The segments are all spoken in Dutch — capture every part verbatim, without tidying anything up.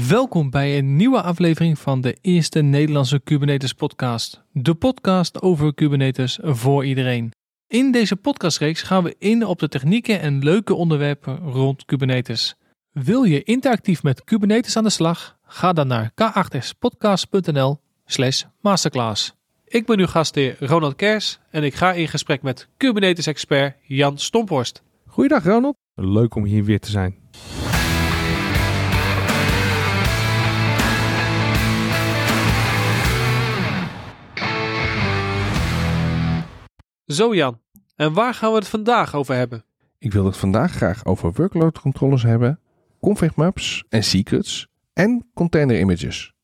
Welkom bij een nieuwe aflevering van de eerste Nederlandse Kubernetes podcast. De podcast over Kubernetes voor iedereen. In deze podcastreeks gaan we in op de technieken en leuke onderwerpen rond Kubernetes. Wil je interactief met Kubernetes aan de slag? Ga dan naar k acht s podcast punt n l slash masterclass. Ik ben uw gastheer Ronald Kers en ik ga in gesprek met Kubernetes-expert Jan Stomphorst. Goeiedag Ronald. Leuk om hier weer te zijn. Zo Jan, en waar gaan we het vandaag over hebben? Ik wil het vandaag graag over workload controllers hebben, ConfigMaps en Secrets en container images.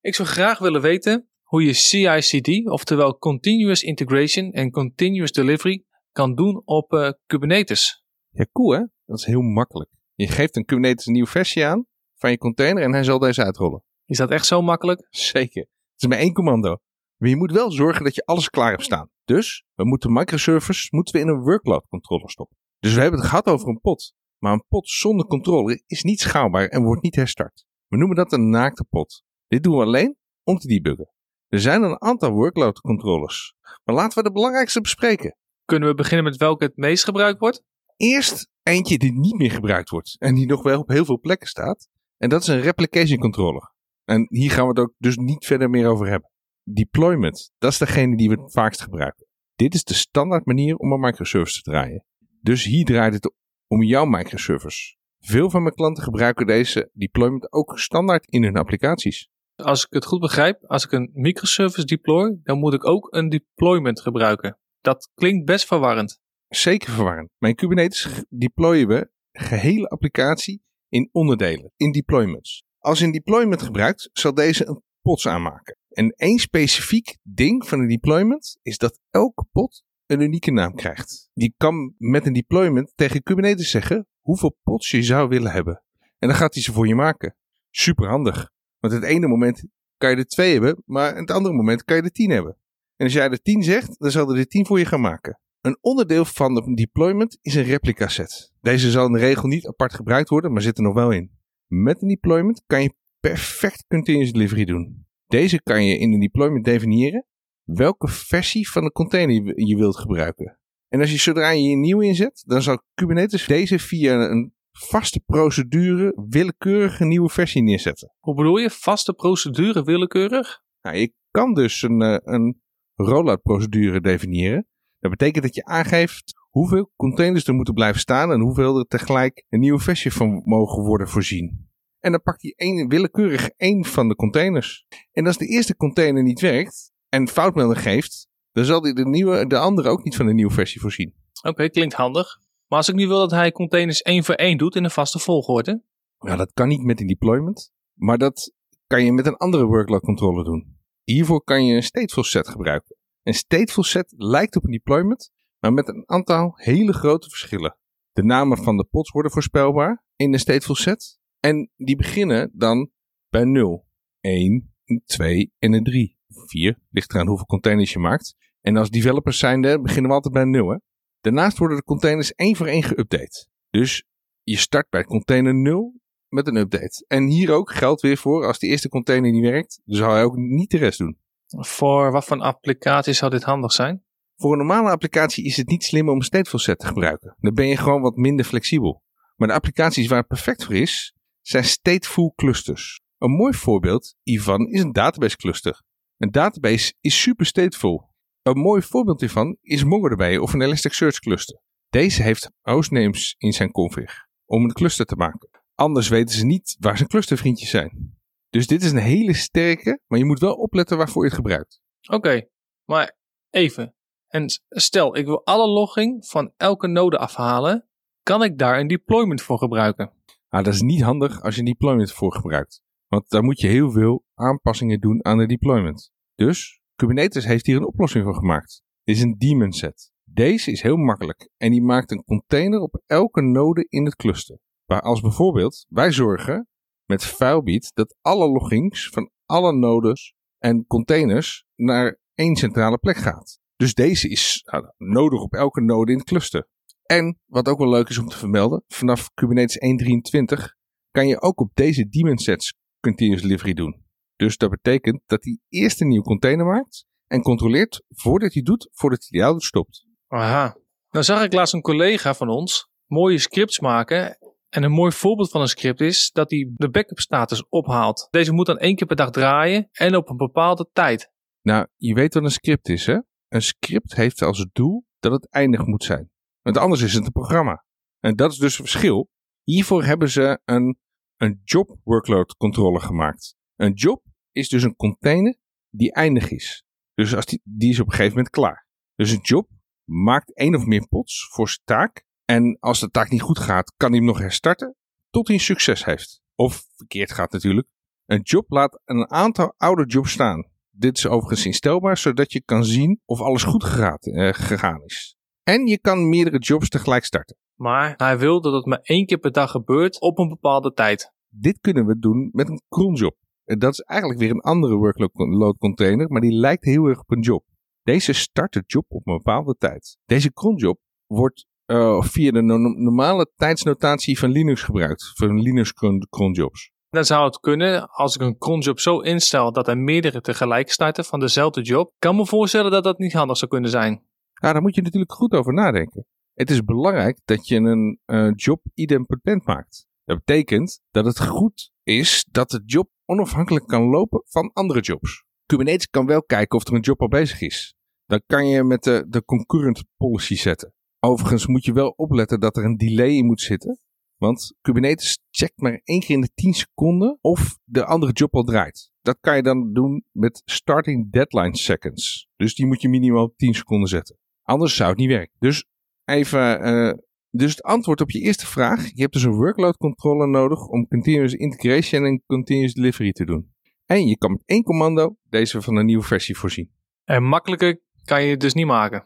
Ik zou graag willen weten hoe je C I C D, oftewel Continuous Integration en Continuous Delivery, kan doen op uh, Kubernetes. Ja, cool hè? Dat is heel makkelijk. Je geeft een Kubernetes een nieuwe versie aan van je container en hij zal deze uitrollen. Is dat echt zo makkelijk? Zeker. Het is maar één commando. Maar je moet wel zorgen dat je alles klaar hebt staan. Dus we moeten microservices moeten we in een workload controller stoppen. Dus we hebben het gehad over een pod. Maar een pod zonder controller is niet schaalbaar en wordt niet herstart. We noemen dat een naakte pod. Dit doen we alleen om te debuggen. Er zijn een aantal workload controllers. Maar laten we de belangrijkste bespreken. Kunnen we beginnen met welke het meest gebruikt wordt? Eerst eentje die niet meer gebruikt wordt. En die nog wel op heel veel plekken staat. En dat is een replication controller. En hier gaan we het ook dus niet verder meer over hebben. Deployment, dat is degene die we het vaakst gebruiken. Dit is de standaard manier om een microservice te draaien. Dus hier draait het om jouw microservice. Veel van mijn klanten gebruiken deze deployment ook standaard in hun applicaties. Als ik het goed begrijp, als ik een microservice deploy, dan moet ik ook een deployment gebruiken. Dat klinkt best verwarrend. Zeker verwarrend. Maar in Kubernetes deployen we de gehele applicatie in onderdelen, in deployments. Als je een deployment gebruikt, zal deze een pods aanmaken. En één specifiek ding van een deployment is dat elke pod een unieke naam krijgt. Je kan met een deployment tegen Kubernetes zeggen hoeveel pods je zou willen hebben. En dan gaat hij ze voor je maken. Superhandig. Want het ene moment kan je er twee hebben, maar het andere moment kan je er tien hebben. En als jij er tien zegt, dan zal er de tien voor je gaan maken. Een onderdeel van de deployment is een replica set. Deze zal in de regel niet apart gebruikt worden, maar zit er nog wel in. Met een deployment kan je perfect continuous delivery doen. Deze kan je in een deployment definiëren welke versie van de container je wilt gebruiken. En als je zodra je een nieuw inzet, dan zal Kubernetes deze via een vaste procedure willekeurig een nieuwe versie neerzetten. Hoe bedoel je vaste procedure willekeurig? Nou, je kan dus een, een rollout procedure definiëren. Dat betekent dat je aangeeft hoeveel containers er moeten blijven staan en hoeveel er tegelijk een nieuwe versie van mogen worden voorzien. En dan pakt hij één, willekeurig één van de containers. En als de eerste container niet werkt en foutmelding geeft, dan zal hij de, nieuwe, de andere ook niet van de nieuwe versie voorzien. Oké, okay, klinkt handig. Maar als ik nu wil dat hij containers één voor één doet in een vaste volgorde? Nou, dat kan niet met een deployment. Maar dat kan je met een andere workload controller doen. Hiervoor kan je een StatefulSet gebruiken. Een StatefulSet lijkt op een deployment, maar met een aantal hele grote verschillen. De namen van de pods worden voorspelbaar in de StatefulSet. En die beginnen dan bij nul. één, twee en drie. vier, ligt eraan hoeveel containers je maakt. En als developers zijnde beginnen we altijd bij nul. Hè? Daarnaast worden de containers één voor één geüpdate. Dus je start bij container nul met een update. En hier ook geldt weer voor, als de eerste container niet werkt, dan zal hij ook niet de rest doen. Voor wat voor applicaties zou dit handig zijn? Voor een normale applicatie is het niet slim om een StatefulSet te gebruiken. Dan ben je gewoon wat minder flexibel. Maar de applicaties waar het perfect voor is, zijn stateful clusters. Een mooi voorbeeld hiervan is een database cluster. Een database is super stateful. Een mooi voorbeeld hiervan is MongoDB of een Elasticsearch cluster. Deze heeft hostnames in zijn config om een cluster te maken. Anders weten ze niet waar zijn clustervriendjes zijn. Dus dit is een hele sterke, maar je moet wel opletten waarvoor je het gebruikt. Oké, okay, maar even. En stel, ik wil alle logging van elke node afhalen. Kan ik daar een deployment voor gebruiken? Nou, dat is niet handig als je een deployment voor gebruikt. Want daar moet je heel veel aanpassingen doen aan de deployment. Dus Kubernetes heeft hier een oplossing voor gemaakt. Dit is een DaemonSet. Deze is heel makkelijk en die maakt een container op elke node in het cluster. Waar als bijvoorbeeld wij zorgen met Filebeat dat alle loggings van alle nodes en containers naar één centrale plek gaat. Dus deze is nou, nodig op elke node in het cluster. En wat ook wel leuk is om te vermelden, vanaf Kubernetes één punt drieëntwintig kan je ook op deze DaemonSets Continuous Delivery doen. Dus dat betekent dat hij eerst een nieuwe container maakt en controleert voordat hij doet, voordat hij die stopt. Aha. Nou zag ik laatst een collega van ons mooie scripts maken. En een mooi voorbeeld van een script is dat hij de backup status ophaalt. Deze moet dan één keer per dag draaien en op een bepaalde tijd. Nou, je weet wat een script is, hè? Een script heeft als doel dat het eindig moet zijn. Want anders is het een programma. En dat is dus het verschil. Hiervoor hebben ze een, een job workload controller gemaakt. Een job is dus een container die eindig is. Dus als die, die is op een gegeven moment klaar. Dus een job maakt één of meer pods voor zijn taak. En als de taak niet goed gaat, kan hij hem nog herstarten tot hij succes heeft. Of verkeerd gaat natuurlijk. Een job laat een aantal oude jobs staan. Dit is overigens instelbaar, zodat je kan zien of alles goed geraad, eh, gegaan is. En je kan meerdere jobs tegelijk starten. Maar hij wil dat het maar één keer per dag gebeurt op een bepaalde tijd. Dit kunnen we doen met een CronJob. Dat is eigenlijk weer een andere workload container, maar die lijkt heel erg op een job. Deze start de job op een bepaalde tijd. Deze CronJob wordt uh, via de no- normale tijdsnotatie van Linux gebruikt. Van Linux CronJobs. Dan zou het kunnen, als ik een cronjob zo instel dat er meerdere tegelijk starten van dezelfde job. Kan me voorstellen dat dat niet handig zou kunnen zijn. Nou, daar moet je natuurlijk goed over nadenken. Het is belangrijk dat je een uh, job idempotent maakt. Dat betekent dat het goed is dat de job onafhankelijk kan lopen van andere jobs. Kubernetes kan wel kijken of er een job al bezig is. Dan kan je met de, de concurrent policy zetten. Overigens moet je wel opletten dat er een delay in moet zitten. Want Kubernetes checkt maar één keer in de tien seconden of de andere job al draait. Dat kan je dan doen met starting deadline seconds. Dus die moet je minimaal tien seconden zetten. Anders zou het niet werken. Dus, even, uh, dus het antwoord op je eerste vraag. Je hebt dus een workload controller nodig om Continuous Integration en Continuous Delivery te doen. En je kan met één commando deze van een nieuwe versie voorzien. En makkelijker kan je het dus niet maken.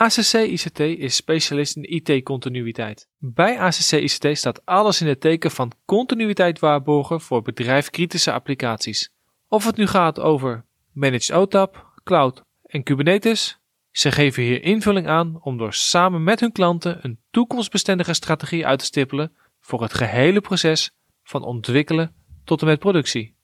A C C I C T is specialist in I T-continuïteit. Bij A C C I C T staat alles in het teken van continuïteit waarborgen voor bedrijfskritische applicaties. Of het nu gaat over Managed O T A P, Cloud en Kubernetes, ze geven hier invulling aan om door samen met hun klanten een toekomstbestendige strategie uit te stippelen voor het gehele proces van ontwikkelen tot en met productie.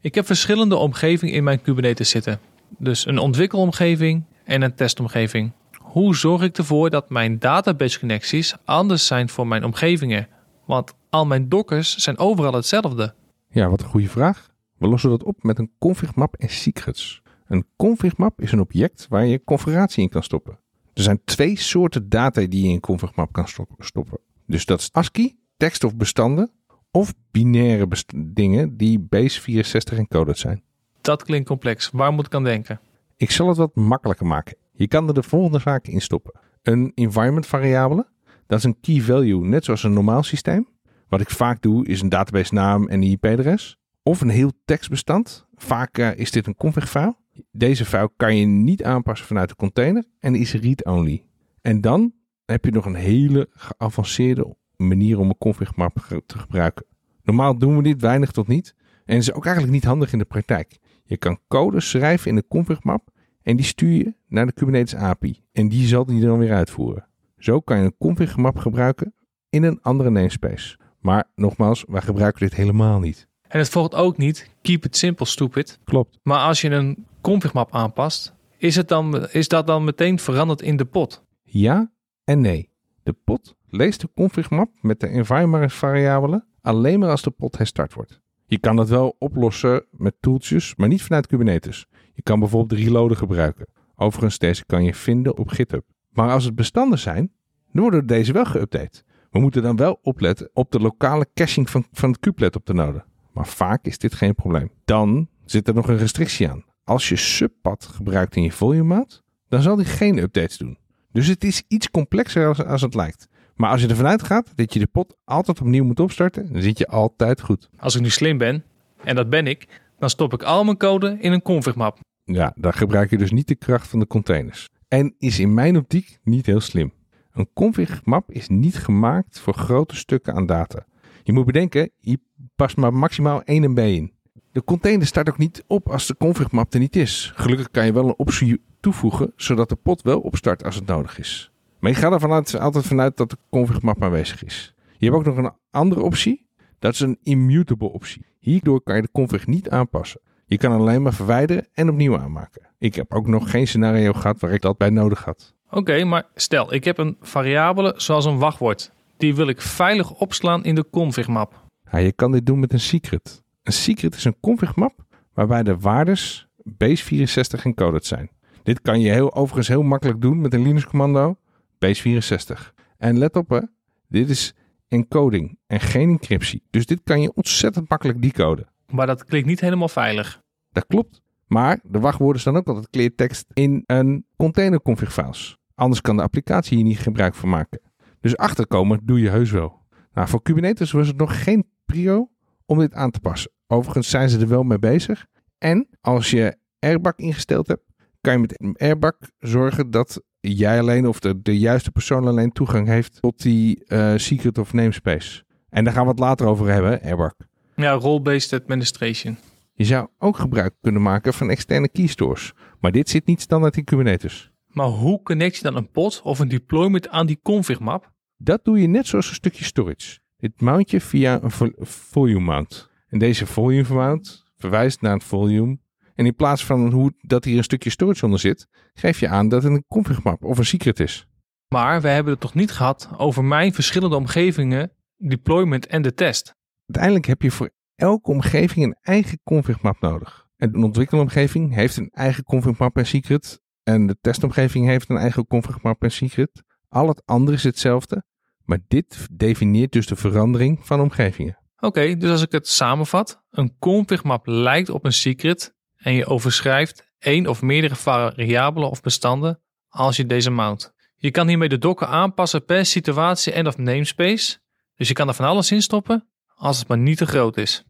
Ik heb verschillende omgevingen in mijn Kubernetes zitten. Dus een ontwikkelomgeving en een testomgeving. Hoe zorg ik ervoor dat mijn database-connecties anders zijn voor mijn omgevingen? Want al mijn dockers zijn overal hetzelfde. Ja, wat een goede vraag. We lossen dat op met een ConfigMap en Secrets. Een ConfigMap is een object waar je configuratie in kan stoppen. Er zijn twee soorten data die je in ConfigMap kan stoppen. Dus dat is ASCII, tekst of bestanden, of binaire best- dingen die base vierenzestig encoded zijn. Dat klinkt complex. Waar moet ik aan denken? Ik zal het wat makkelijker maken. Je kan er de volgende zaken in stoppen. Een environment variabele. Dat is een key value, net zoals een normaal systeem. Wat ik vaak doe is een database naam en een I P-adres. Of een heel tekstbestand. Vaak uh, is dit een config-file. Deze file kan je niet aanpassen vanuit de container. En is read-only. En dan heb je nog een hele geavanceerde manier om een config-map te gebruiken. Normaal doen we dit weinig tot niet. En is ook eigenlijk niet handig in de praktijk. Je kan code schrijven in de config-map en die stuur je naar de Kubernetes A P I. En die zal die dan weer uitvoeren. Zo kan je een config-map gebruiken in een andere namespace. Maar nogmaals, wij gebruiken dit helemaal niet. En het volgt ook niet, keep it simple stupid. Klopt. Maar als je een config-map aanpast, is, het dan, is dat dan meteen veranderd in de pod? Ja en nee. De pod leest de config-map met de environment variabelen alleen maar als de pod herstart wordt. Je kan dat wel oplossen met tooltjes, maar niet vanuit Kubernetes. Je kan bijvoorbeeld de reloader gebruiken. Overigens, deze kan je vinden op GitHub. Maar als het bestanden zijn, dan worden deze wel geüpdate. We moeten dan wel opletten op de lokale caching van, van het kubelet op de node. Maar vaak is dit geen probleem. Dan zit er nog een restrictie aan. Als je subpad gebruikt in je volume mount, dan zal die geen updates doen. Dus het is iets complexer als, als het lijkt. Maar als je ervan uitgaat dat je de pod altijd opnieuw moet opstarten, dan zit je altijd goed. Als ik nu slim ben, en dat ben ik, dan stop ik al mijn code in een config-map. Ja, daar gebruik je dus niet de kracht van de containers. En is in mijn optiek niet heel slim. Een config-map is niet gemaakt voor grote stukken aan data. Je moet bedenken, je past maar maximaal één M B in. De container start ook niet op als de config-map er niet is. Gelukkig kan je wel een optie toevoegen, zodat de pod wel opstart als het nodig is. Maar je gaat er vanuit, altijd vanuit dat de config-map aanwezig is. Je hebt ook nog een andere optie. Dat is een immutable optie. Hierdoor kan je de config niet aanpassen. Je kan alleen maar verwijderen en opnieuw aanmaken. Ik heb ook nog geen scenario gehad waar ik dat bij nodig had. Oké, okay, maar stel, ik heb een variabele zoals een wachtwoord. Die wil ik veilig opslaan in de config-map. Ja, je kan dit doen met een secret. Een secret is een config-map waarbij de waardes base vierenzestig encoded zijn. Dit kan je heel, overigens heel makkelijk doen met een Linux-commando base vierenzestig. En let op, hè, dit is encoding en geen encryptie. Dus dit kan je ontzettend makkelijk decoden. Maar dat klinkt niet helemaal veilig. Dat klopt. Maar de wachtwoorden staan ook altijd cleartekst in een container config files. Anders kan de applicatie hier niet gebruik van maken. Dus achterkomen doe je heus wel. Nou, voor Kubernetes was het nog geen prio om dit aan te passen. Overigens zijn ze er wel mee bezig. En als je R B A C ingesteld hebt, kan je met R B A C zorgen dat jij alleen of de, de juiste persoon alleen toegang heeft tot die uh, secret of namespace. En daar gaan we het later over hebben, R B A C. Ja, role-based administration. Je zou ook gebruik kunnen maken van externe keystores. Maar dit zit niet standaard in Kubernetes. Maar hoe connect je dan een pod of een deployment aan die config-map? Dat doe je net zoals een stukje storage. Dit mount je via een vo- volume mount. En deze volume mount verwijst naar een volume. En in plaats van hoe dat hier een stukje storage onder zit, geef je aan dat het een config-map of een secret is. Maar we hebben het toch niet gehad over mijn verschillende omgevingen, deployment en de test. Uiteindelijk heb je voor elke omgeving een eigen config-map nodig. En een ontwikkelomgeving heeft een eigen config-map en secret. En de testomgeving heeft een eigen config-map en secret. Al het andere is hetzelfde. Maar dit definieert dus de verandering van omgevingen. Oké, okay, dus als ik het samenvat. Een config-map lijkt op een secret. En je overschrijft één of meerdere variabelen of bestanden als je deze mount. Je kan hiermee de docker aanpassen per situatie en of namespace. Dus je kan er van alles in stoppen, als het maar niet te groot is.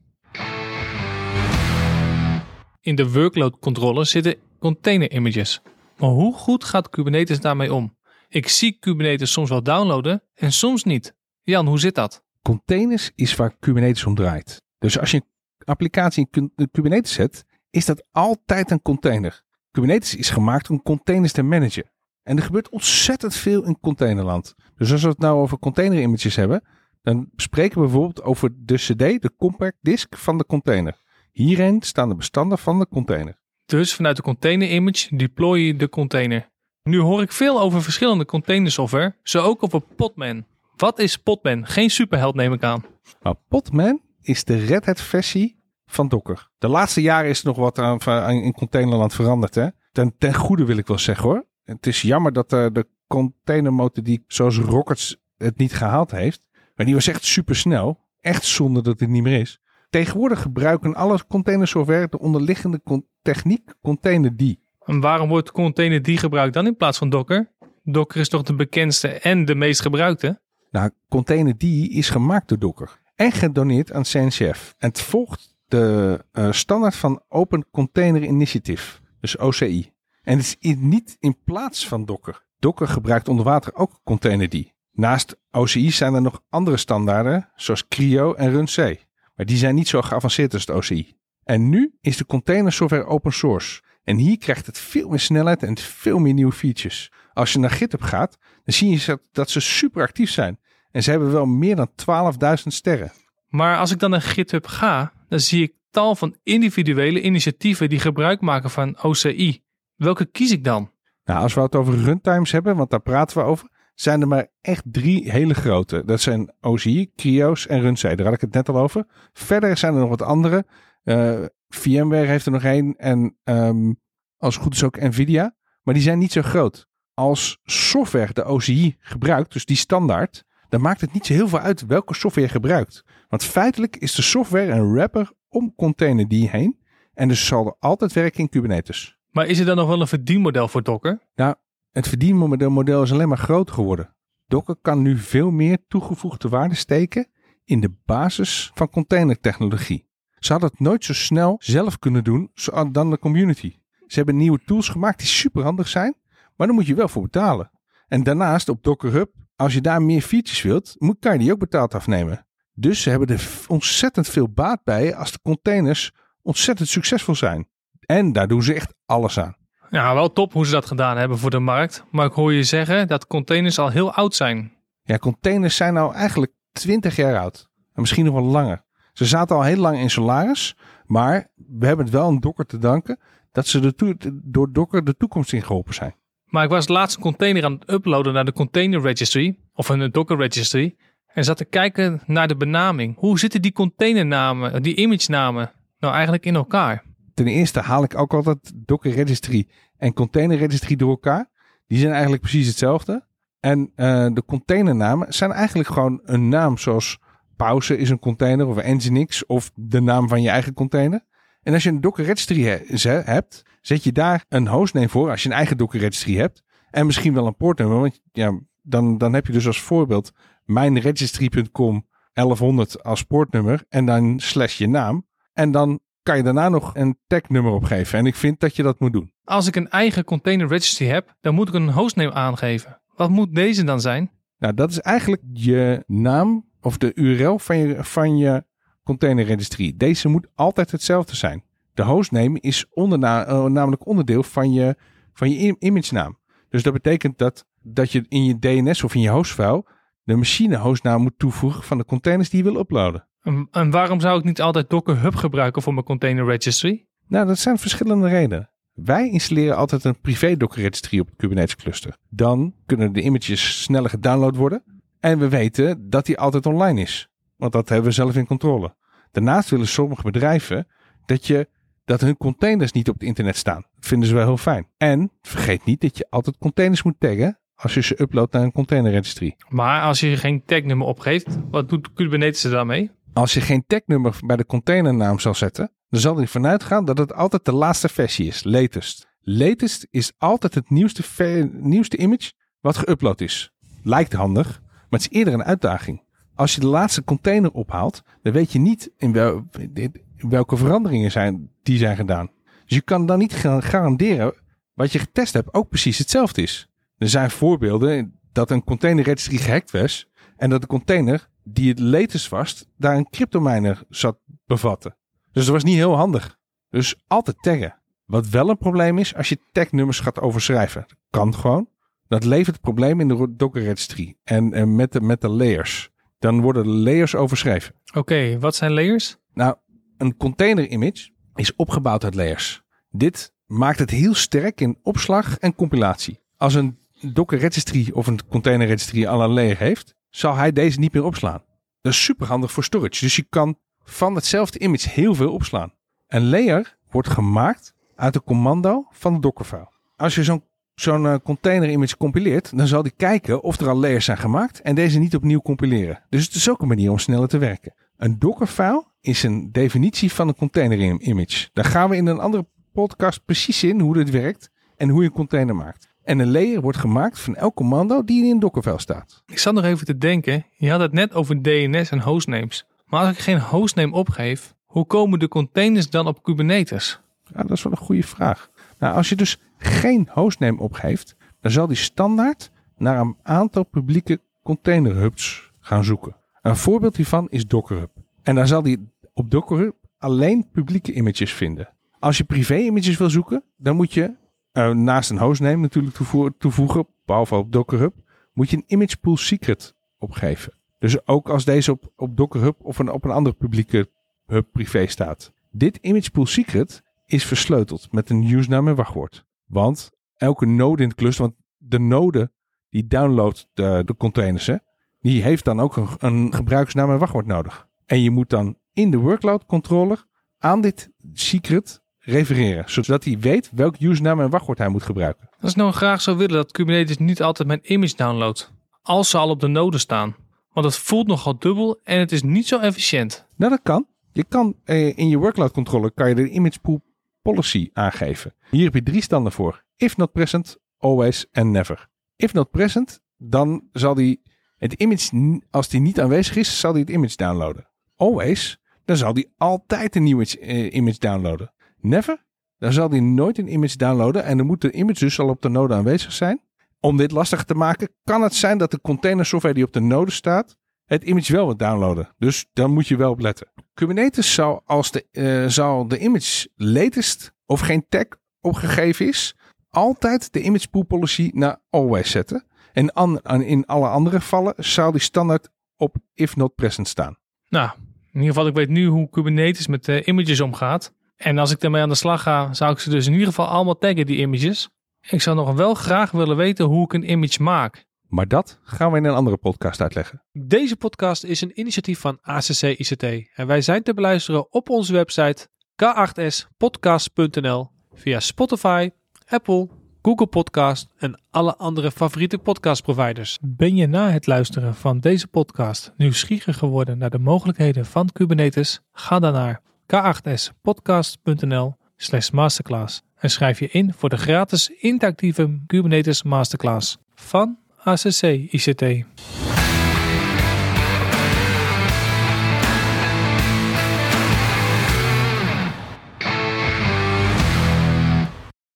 In de workload controller zitten container images. Maar hoe goed gaat Kubernetes daarmee om? Ik zie Kubernetes soms wel downloaden en soms niet. Jan, hoe zit dat? Containers is waar Kubernetes om draait. Dus als je een applicatie in Kubernetes zet, is dat altijd een container. Kubernetes is gemaakt om containers te managen. En er gebeurt ontzettend veel in containerland. Dus als we het nou over container images hebben, dan spreken we bijvoorbeeld over de C D, de compact disk van de container. Hierin staan de bestanden van de container. Dus vanuit de container image deploy je de container. Nu hoor ik veel over verschillende containersoftware, zo ook over Podman. Wat is Podman? Geen superheld neem ik aan. Nou, Podman is de Red Hat versie van Docker. De laatste jaren is er nog wat aan, aan, in containerland veranderd. Hè? Ten, ten goede wil ik wel zeggen hoor. Het is jammer dat uh, de containermotor die zoals Rockets het niet gehaald heeft. Maar die was echt supersnel. Echt zonde dat dit niet meer is. Tegenwoordig gebruiken alle containersoftware de onderliggende con- techniek Containerd. En waarom wordt Containerd gebruikt dan in plaats van Docker? Docker is toch de bekendste en de meest gebruikte? Nou, Containerd is gemaakt door Docker. En gedoneerd aan C N C F. En het volgt de uh, standaard van Open Container Initiative. Dus O C I. En het is in, niet in plaats van Docker. Docker gebruikt onder water ook Containerd. Naast O C I zijn er nog andere standaarden, zoals Creo en Run C. Maar die zijn niet zo geavanceerd als het O C I. En nu is de containersoftware open source. En hier krijgt het veel meer snelheid en veel meer nieuwe features. Als je naar GitHub gaat, dan zie je dat ze super actief zijn. En ze hebben wel meer dan twaalfduizend sterren. Maar als ik dan naar GitHub ga, dan zie ik tal van individuele initiatieven die gebruik maken van O C I. Welke kies ik dan? Nou, als we het over runtimes hebben, want daar praten we over, zijn er maar echt drie hele grote. Dat zijn O C I, Creo's en Run C. Daar had ik het net al over. Verder zijn er nog wat andere. Uh, VMware heeft er nog één. En um, als het goed is ook Nvidia. Maar die zijn niet zo groot. Als software de O C I gebruikt, dus die standaard, dan maakt het niet zo heel veel uit welke software je gebruikt. Want feitelijk is de software een wrapper om Containerd heen. En dus zal er altijd werken in Kubernetes. Maar is er dan nog wel een verdienmodel voor Docker? Nou, het verdienmodel is alleen maar groter geworden. Docker kan nu veel meer toegevoegde waarde steken in de basis van containertechnologie. Ze hadden het nooit zo snel zelf kunnen doen dan de community. Ze hebben nieuwe tools gemaakt die superhandig zijn, maar daar moet je wel voor betalen. En daarnaast op Docker Hub, als je daar meer features wilt, kan je die ook betaald afnemen. Dus ze hebben er ontzettend veel baat bij als de containers ontzettend succesvol zijn. En daar doen ze echt alles aan. Ja, wel top hoe ze dat gedaan hebben voor de markt. Maar ik hoor je zeggen dat containers al heel oud zijn. Ja, containers zijn nou eigenlijk twintig jaar oud. En misschien nog wel langer. Ze zaten al heel lang in Solaris. Maar we hebben het wel aan Docker te danken dat ze de to- door Docker de toekomst in geholpen zijn. Maar ik was de laatste container aan het uploaden naar de Container Registry. Of een Docker Registry. En zat te kijken naar de benaming. Hoe zitten die containernamen, die image-namen nou eigenlijk in elkaar? Ten eerste haal ik ook altijd Docker Registry en Container Registry door elkaar. Die zijn eigenlijk precies hetzelfde. En uh, de containernamen zijn eigenlijk gewoon een naam zoals Pauze is een container of Nginx of de naam van je eigen container. En als je een Docker Registry he- hebt, zet je daar een hostname voor als je een eigen Docker Registry hebt. En misschien wel een portnummer, want ja, dan, dan heb je dus als voorbeeld mijnregistry punt com elfhonderd als poortnummer en dan slash je naam. En dan kan je daarna nog een tagnummer opgeven. En ik vind dat je dat moet doen. Als ik een eigen container registry heb, dan moet ik een hostname aangeven. Wat moet deze dan zijn? Nou, dat is eigenlijk je naam of de U R L van je, van je container registry. Deze moet altijd hetzelfde zijn. De hostname is onderna- uh, namelijk onderdeel van je, van je image naam. Dus dat betekent dat, dat je in je D N S of in je hostfile de machine hostnaam moet toevoegen van de containers die je wil uploaden. En waarom zou ik niet altijd Docker Hub gebruiken voor mijn container registry? Nou, dat zijn verschillende redenen. Wij installeren altijd een privé Docker registry op het Kubernetes cluster. Dan kunnen de images sneller gedownload worden. En we weten dat die altijd online is. Want dat hebben we zelf in controle. Daarnaast willen sommige bedrijven dat, je, dat hun containers niet op het internet staan. Dat vinden ze wel heel fijn. En vergeet niet dat je altijd containers moet taggen als je ze uploadt naar een container registry. Maar als je geen tagnummer opgeeft, wat doet Kubernetes er dan mee? Als je geen tagnummer bij de containernaam zal zetten, dan zal hij vanuit gaan dat het altijd de laatste versie is, latest. Latest is altijd het nieuwste, ver- nieuwste image wat geüpload is. Lijkt handig, maar het is eerder een uitdaging. Als je de laatste container ophaalt, dan weet je niet in, wel- in welke veranderingen zijn, die zijn gedaan. Dus je kan dan niet garanderen wat je getest hebt ook precies hetzelfde is. Er zijn voorbeelden dat een container registry gehackt was en dat de container die het latest was, daar een cryptominer zat bevatten. Dus dat was niet heel handig. Dus altijd taggen. Wat wel een probleem is als je tagnummers gaat overschrijven. Dat kan gewoon. Dat levert problemen in de Docker registry en, en met, de, met de layers. Dan worden de layers overschreven. Oké, okay, wat zijn layers? Nou, een container image is opgebouwd uit layers. Dit maakt het heel sterk in opslag en compilatie. Als een Docker registry of een container registry al een layer heeft, zal hij deze niet meer opslaan. Dat is super handig voor storage. Dus je kan van hetzelfde image heel veel opslaan. Een layer wordt gemaakt uit een commando van de Dockerfile. Als je zo'n, zo'n container image compileert, dan zal die kijken of er al layers zijn gemaakt en deze niet opnieuw compileren. Dus het is ook een manier om sneller te werken. Een Dockerfile is een definitie van een container image. Daar gaan we in een andere podcast precies in hoe dit werkt en hoe je een container maakt. En een layer wordt gemaakt van elk commando die in een Dockerfile staat. Ik zat nog even te denken, je had het net over D N S en hostnames. Maar als ik geen hostname opgeef, hoe komen de containers dan op Kubernetes? Ja, dat is wel een goede vraag. Nou, als je dus geen hostname opgeeft, dan zal die standaard naar een aantal publieke containerhubs gaan zoeken. Een voorbeeld hiervan is Docker Hub. En dan zal die op Docker Hub alleen publieke images vinden. Als je privé images wil zoeken, dan moet je Uh, naast een hostname natuurlijk toevo- toevoegen, behalve op Docker Hub, moet je een image pool secret opgeven. Dus ook als deze op, op Docker Hub of een, op een andere publieke hub privé staat. Dit image pool secret is versleuteld met een username en wachtwoord. Want elke node in het cluster, want de node die downloadt de, de containers, hè, die heeft dan ook een, een gebruikersnaam en wachtwoord nodig. En je moet dan in de workload controller aan dit secret refereren, zodat hij weet welk username en wachtwoord hij moet gebruiken. Als ik nou graag zou willen dat Kubernetes niet altijd mijn image downloadt, als ze al op de node staan. Want het voelt nogal dubbel en het is niet zo efficiënt. Nou, dat kan. Je kan eh, in je workload controller kan je de image pool policy aangeven. Hier heb je drie standen voor. If not present, always and never. If not present, dan zal die het image, als die niet aanwezig is, zal die het image downloaden. Always, dan zal die altijd een nieuw eh, image downloaden. Never, dan zal die nooit een image downloaden en dan moet de image dus al op de node aanwezig zijn. Om dit lastiger te maken, kan het zijn dat de container software die op de node staat, het image wel wordt downloaden. Dus daar moet je wel op letten. Kubernetes zal als de, uh, zal de image latest of geen tag opgegeven is, altijd de image pool policy naar always zetten. En an, an, in alle andere gevallen zou die standaard op if not present staan. Nou, in ieder geval ik weet nu hoe Kubernetes met uh, images omgaat. En als ik daarmee aan de slag ga, zou ik ze dus in ieder geval allemaal taggen, die images. Ik zou nog wel graag willen weten hoe ik een image maak. Maar dat gaan we in een andere podcast uitleggen. Deze podcast is een initiatief van A C C I C T. En wij zijn te beluisteren op onze website k acht s podcast punt n l via Spotify, Apple, Google Podcast en alle andere favoriete podcastproviders. Ben je na het luisteren van deze podcast nieuwsgierig geworden naar de mogelijkheden van Kubernetes? Ga dan naar k acht s podcast punt n l slash masterclass en schrijf je in voor de gratis interactieve Kubernetes Masterclass van A C C I C T.